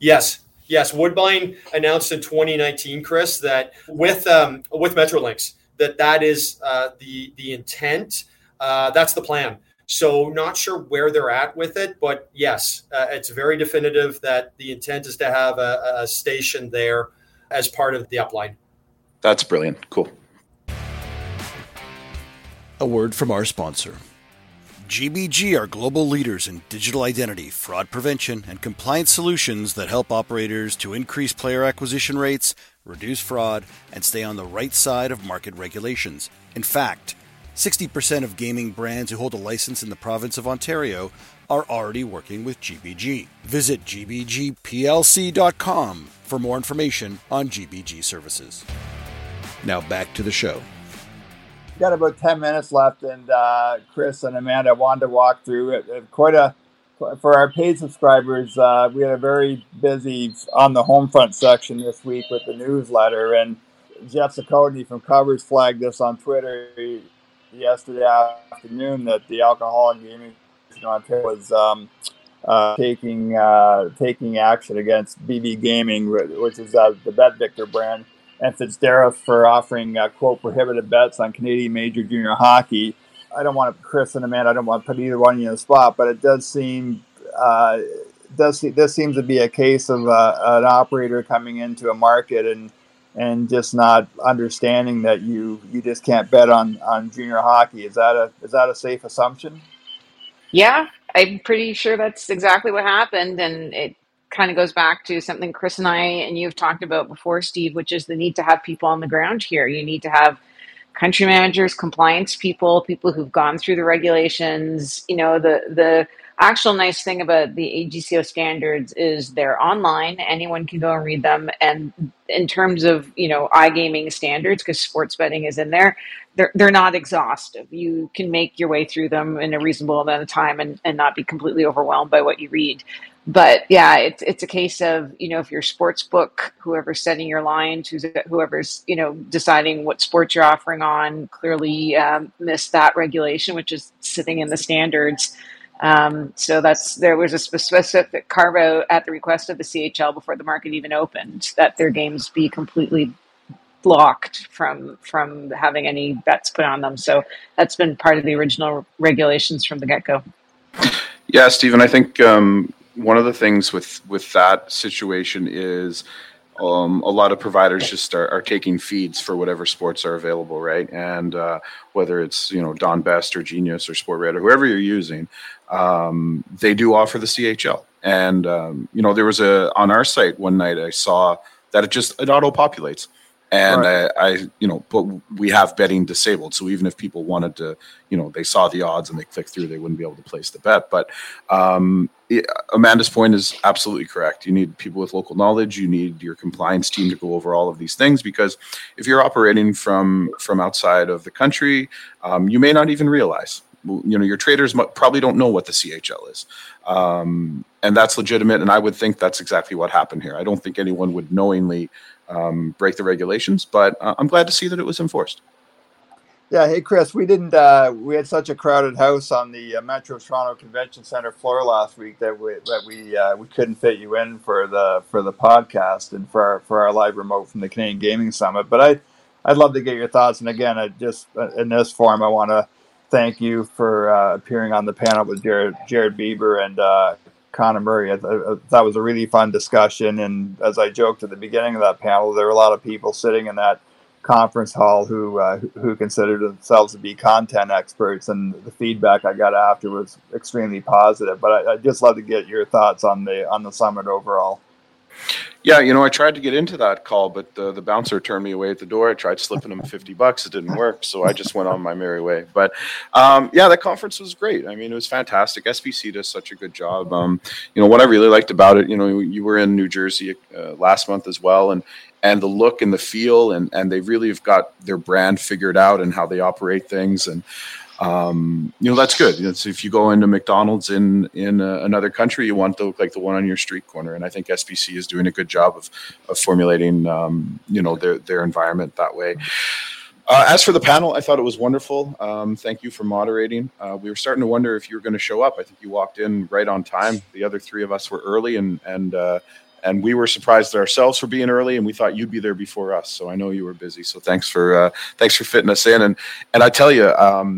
Yes. Yes, Woodbine announced in twenty nineteen, Chris, that with um, with Metrolinx, that that is uh, the the intent. Uh, that's the plan. So not sure where they're at with it, but yes, uh, it's very definitive that the intent is to have a, a station there as part of the upline. That's brilliant. Cool. A word from our sponsor. G B G are global leaders in digital identity, fraud prevention, and compliance solutions that help operators to increase player acquisition rates, reduce fraud, and stay on the right side of market regulations. In fact, sixty percent of gaming brands who hold a license in the province of Ontario are already working with G B G. Visit G B G P L C dot com for more information on G B G services. Now back to the show. We've got about ten minutes left, and uh, Chris and Amanda wanted to walk through it. it quite a for our paid subscribers, uh, we had a very busy on the home front section this week with the newsletter, and Jeff Saccone from Covers flagged this on Twitter yesterday afternoon that the Alcohol and Gaming Commission of Ontario was um, uh, taking uh, taking action against B B Gaming, which is uh, the Bet Victor brand, and Fitzgerald for offering uh, quote prohibited bets on Canadian major junior hockey. I don't want to, Chris and Amanda, I don't want to put either one of you on the spot, but it does seem uh, does this seems to be a case of uh, an operator coming into a market and. and just not understanding that you, you just can't bet on, on junior hockey. Is that a is that a safe assumption? Yeah, I'm pretty sure that's exactly what happened. And it kind of goes back to something Chris and I and you have talked about before, Steve, which is the need to have people on the ground here. You need to have country managers, compliance people, people who've gone through the regulations. You know, the the actual nice thing about the A G C O standards is they're online. Anyone can go and read them. And in terms of, you know, iGaming standards, because sports betting is in there, they're, they're not exhaustive. You can make your way through them in a reasonable amount of time and, and not be completely overwhelmed by what you read. But yeah, it's it's a case of, you know, if your sports book, whoever's setting your lines, who's, whoever's, you know, deciding what sports you're offering on, clearly um, missed that regulation, which is sitting in the standards. Um, so that's there was a specific carve out at the request of the C H L before the market even opened that their games be completely blocked from from having any bets put on them. So that's been part of the original regulations from the get-go. Yeah, Stephen, I think um, one of the things with, with that situation is um, a lot of providers just are, are taking feeds for whatever sports are available, right? And uh, whether it's, you know, Don Best or Genius or Sportradar, whoever you're using, Um, they do offer the C H L. And, um, you know, there was a, on our site one night, I saw that it just, it auto populates. And right. I, I, you know, but we have betting disabled. So even if people wanted to, you know, they saw the odds and they clicked through, they wouldn't be able to place the bet. But um, it, Amanda's point is absolutely correct. You need people with local knowledge. You need your compliance team to go over all of these things, because if you're operating from, from outside of the country, um, you may not even realize. You know, your traders probably don't know what the C H L is. Um, and that's legitimate. And I would think that's exactly what happened here. I don't think anyone would knowingly um, break the regulations, but uh, I'm glad to see that it was enforced. Yeah. Hey, Chris, we didn't, uh, we had such a crowded house on the uh, Metro Toronto Convention Center floor last week that we, that we, uh, we couldn't fit you in for the, for the podcast and for our, for our live remote from the Canadian Gaming Summit. But I, I'd love to get your thoughts. And again, I just, in this form, I want to thank you for uh, appearing on the panel with Jared, Jared Bieber and uh, Connor Murray. I, I, that was a really fun discussion. And as I joked at the beginning of that panel, there were a lot of people sitting in that conference hall who uh, who considered themselves to be content experts. And the feedback I got after was extremely positive. But I, I'd just love to get your thoughts on the on the summit overall. Yeah, you know, I tried to get into that call, but the, the bouncer turned me away at the door. I tried slipping him fifty bucks. It didn't work. So I just went on my merry way. But um, yeah, that conference was great. I mean, it was fantastic. S B C does such a good job. Um, you know, what I really liked about it, you know, you were in New Jersey uh, last month as well. And and the look and the feel, and, and they really have got their brand figured out and how they operate things. And Um, you know, that's good. You know, so if you go into McDonald's in, in uh, another country, you want to look like the one on your street corner. And I think S B C is doing a good job of, of formulating, um, you know, their, their environment that way. Uh, as for the panel, I thought it was wonderful. Um, thank you for moderating. Uh, we were starting to wonder if you were going to show up. I think you walked in right on time. The other three of us were early, and, and, uh, and we were surprised at ourselves for being early, and we thought you'd be there before us. So I know you were busy. So thanks for, uh, thanks for fitting us in. And, and I tell you, um,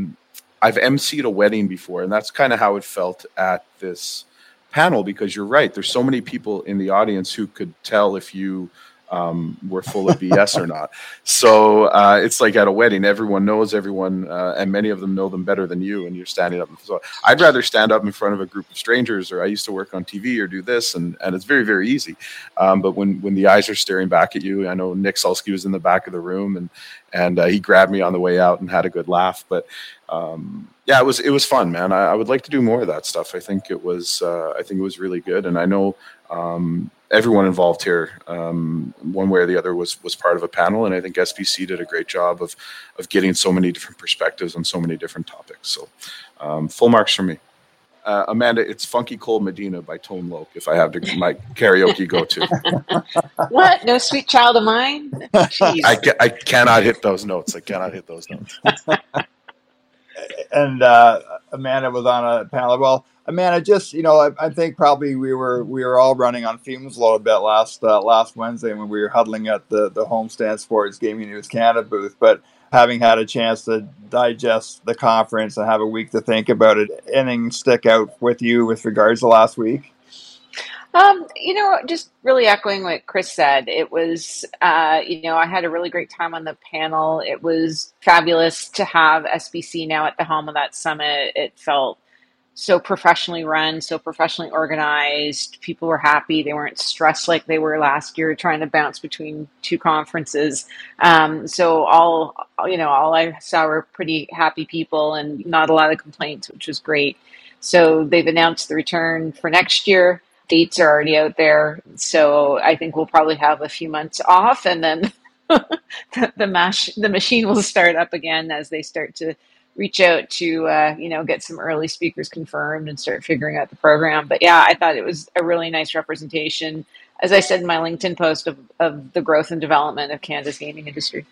I've emceed a wedding before, and that's kind of how it felt at this panel, because you're right. There's so many people in the audience who could tell if you um, we're full of B S or not. So uh, it's like at a wedding, everyone knows everyone, uh, and many of them know them better than you, and you're standing up. So I'd rather stand up in front of a group of strangers, or I used to work on T V or do this, and, and it's very, very easy. Um, but when, when the eyes are staring back at you, I know Nick Sulsky was in the back of the room, and and uh, he grabbed me on the way out and had a good laugh. But um, yeah, it was it was fun, man. I, I would like to do more of that stuff. I think it was uh, I think it was really good, and I know. Um, everyone involved here, um, one way or the other, was was part of a panel, and I think S B C did a great job of of getting so many different perspectives on so many different topics. So, um, full marks for me. Uh, Amanda, it's Funky Cold Medina by Tone Loc, if I have to, my karaoke go-to. What? No Sweet Child of Mine? Jeez. I, ca- I cannot hit those notes. I cannot hit those notes. And uh, Amanda was on a panel. Well, Amanda, just, you know, I, I think probably we were we were all running on fumes a little bit last uh, last Wednesday when we were huddling at the the Homestand Sports Gaming News Canada booth. But having had a chance to digest the conference and have a week to think about it, anything stick out with you with regards to last week? Um, you know, just really echoing what Chris said, it was, uh, you know, I had a really great time on the panel. It was fabulous to have S B C now at the helm of that summit. It felt so professionally run, so professionally organized. People were happy. They weren't stressed like they were last year trying to bounce between two conferences. Um, so all, you know, all I saw were pretty happy people and not a lot of complaints, which was great. So they've announced the return for next year. Dates are already out there, so I think we'll probably have a few months off, and then the, the, mash, the machine will start up again as they start to reach out to, uh, you know, get some early speakers confirmed and start figuring out the program. But yeah, I thought it was a really nice representation, as I said in my LinkedIn post, of, of the growth and development of Canada's gaming industry.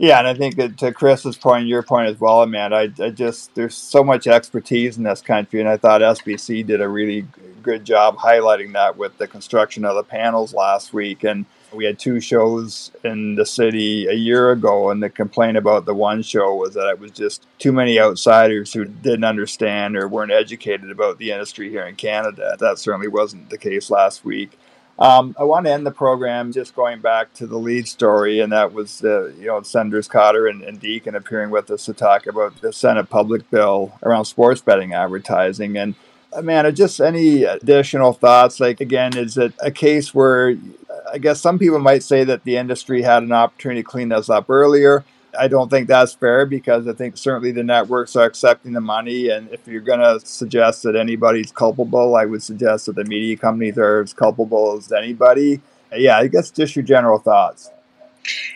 Yeah, and I think that to Chris's point, your point as well, Amanda, I, I just, there's so much expertise in this country, and I thought S B C did a really good job highlighting that with the construction of the panels last week. And we had two shows in the city a year ago, and the complaint about the one show was that it was just too many outsiders who didn't understand or weren't educated about the industry here in Canada. That certainly wasn't the case last week. Um, I want to end the program just going back to the lead story, and that was the, you know, Senators Cotter and, and Deacon appearing with us to talk about the Senate public bill around sports betting advertising. And Amanda, just any additional thoughts? Like, again, is it a case where, I guess some people might say that the industry had an opportunity to clean this up earlier? I don't think that's fair, because I think certainly the networks are accepting the money. And if you're going to suggest that anybody's culpable, I would suggest that the media companies are as culpable as anybody. Yeah, I guess just your general thoughts.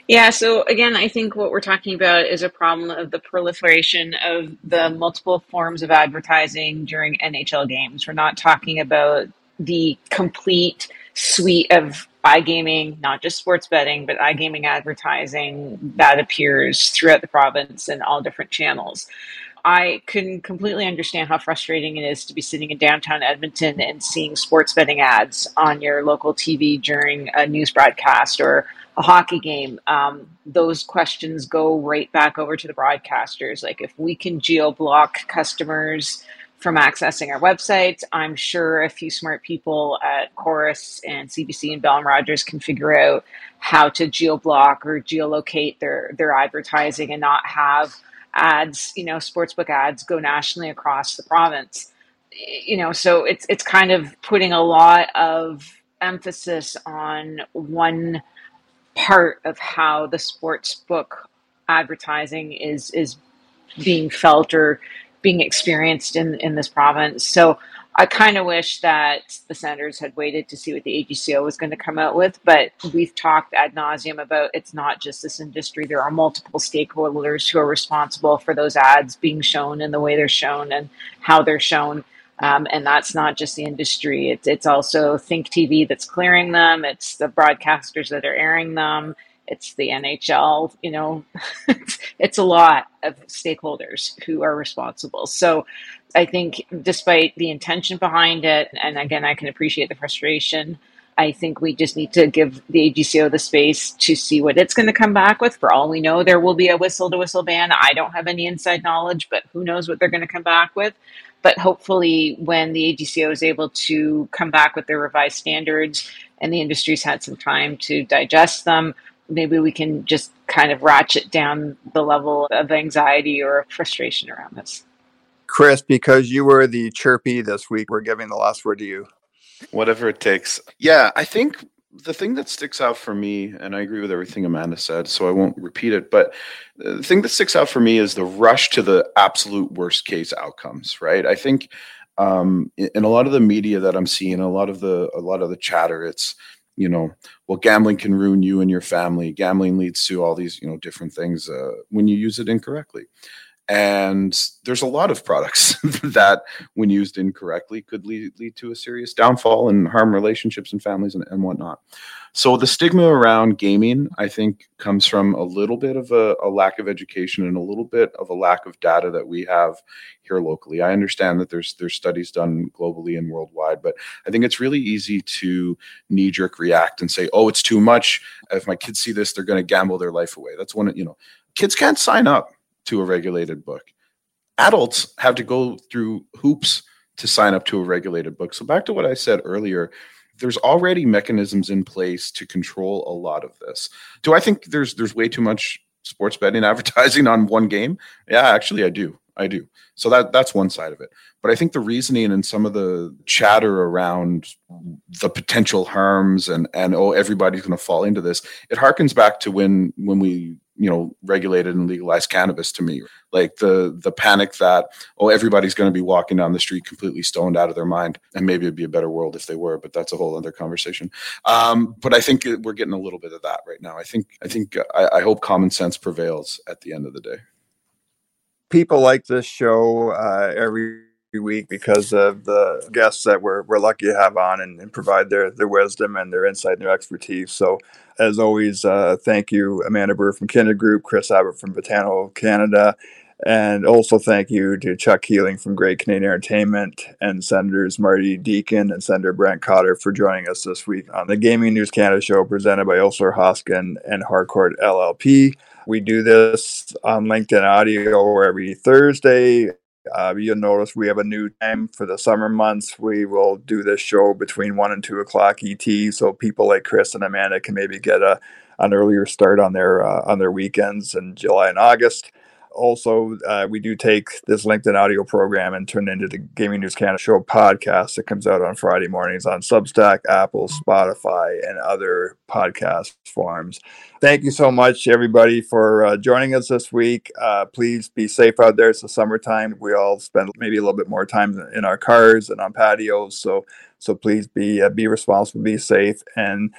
Yeah, so again, I think what we're talking about is a problem of the proliferation of the multiple forms of advertising during N H L games. We're not talking about the complete suite of iGaming, not just sports betting, but iGaming advertising that appears throughout the province and all different channels. I can completely understand how frustrating it is to be sitting in downtown Edmonton and seeing sports betting ads on your local T V during a news broadcast or a hockey game. Um, those questions go right back over to the broadcasters. Like, if we can geo-block customers from accessing our website, I'm sure a few smart people at Chorus and C B C and Bell and Rogers can figure out how to geo-block or geolocate their, their advertising and not have ads, you know, sportsbook ads go nationally across the province. You know, so it's it's kind of putting a lot of emphasis on one part of how the sportsbook advertising is is being felt or being experienced in, in this province. So I kind of wish that the Senators had waited to see what the A G C O was going to come out with, but we've talked ad nauseum about it's not just this industry. There are multiple stakeholders who are responsible for those ads being shown and the way they're shown and how they're shown. Um, and that's not just the industry. It's, it's also Think T V that's clearing them. It's the broadcasters that are airing them. It's the N H L, you know, it's, it's a lot of stakeholders who are responsible. So I think despite the intention behind it, and again, I can appreciate the frustration, I think we just need to give the A G C O the space to see what it's going to come back with. For all we know, there will be a whistle-to-whistle ban. I don't have any inside knowledge, but who knows what they're going to come back with. But hopefully when the A G C O is able to come back with their revised standards and the industry's had some time to digest them, maybe we can just kind of ratchet down the level of anxiety or frustration around this. Chris, because you were the chirpy this week, we're giving the last word to you. Whatever it takes. Yeah, I think the thing that sticks out for me, and I agree with everything Amanda said, so I won't repeat it, but the thing that sticks out for me is the rush to the absolute worst case outcomes, right? I think um, in a lot of the media that I'm seeing, a lot of the a lot of the chatter, it's, you know, well, gambling can ruin you and your family. Gambling leads to all these, you know, different things uh, when you use it incorrectly. And there's a lot of products that, when used incorrectly, could lead, lead to a serious downfall and harm relationships and families and, and whatnot. So the stigma around gaming, I think, comes from a little bit of a, a lack of education and a little bit of a lack of data that we have here locally. I understand that there's there's studies done globally and worldwide, but I think it's really easy to knee-jerk react and say, oh, it's too much. If my kids see this, they're going to gamble their life away. That's one, you know, kids can't sign up to a regulated book. Adults have to go through hoops to sign up to a regulated book. So back to what I said earlier, there's already mechanisms in place to control a lot of this. Do I think there's there's way too much sports betting advertising on one game? Yeah, actually I do. I do. So that that's one side of it. But I think the reasoning and some of the chatter around the potential harms and and oh, everybody's going to fall into this, it harkens back to when when we you know, regulated and legalized cannabis to me. Like the the panic that, oh, everybody's going to be walking down the street completely stoned out of their mind. And maybe it'd be a better world if they were, but that's a whole other conversation. Um, but I think we're getting a little bit of that right now. I think, I think, I, I hope common sense prevails at the end of the day. People like this show uh, every week because of the guests that we're, we're lucky to have on and, and provide their, their wisdom and their insight and their expertise. So as always, uh, thank you, Amanda Brewer from Kindred Group, Chris Abbott from Botanical Canada, and also thank you to Chuck Keeling from Great Canadian Entertainment and Senators Marty Deacon and Senator Brent Cotter for joining us this week on the Gaming News Canada show presented by Osler, Hoskin and Harcourt L L P. We do this on LinkedIn Audio every Thursday. Uh, you'll notice we have a new time for the summer months. We will do this show between one and two o'clock E T, so people like Chris and Amanda can maybe get a an earlier start on their uh, on their weekends in July and August. Also, uh, we do take this LinkedIn Audio program and turn it into the Gaming News Canada Show podcast that comes out on Friday mornings on Substack, Apple, Spotify, and other podcast forms. Thank you so much, everybody, for uh, joining us this week. Uh, please be safe out there. It's the summertime. We all spend maybe a little bit more time in our cars and on patios. So, so please be uh, be responsible, be safe, and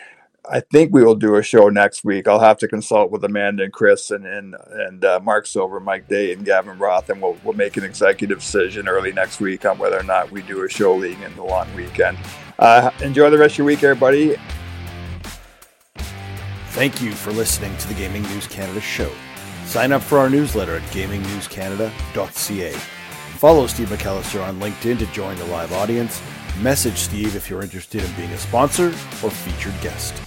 I think we will do a show next week. I'll have to consult with Amanda and Chris and and, and uh, Mark Silver, Mike Day, and Gavin Roth, and we'll we'll make an executive decision early next week on whether or not we do a show league in the long weekend. Uh, enjoy the rest of your week, everybody. Thank you for listening to the Gaming News Canada show. Sign up for our newsletter at gaming news canada dot c a. Follow Steve McAllister on LinkedIn to join the live audience. Message Steve if you're interested in being a sponsor or featured guest.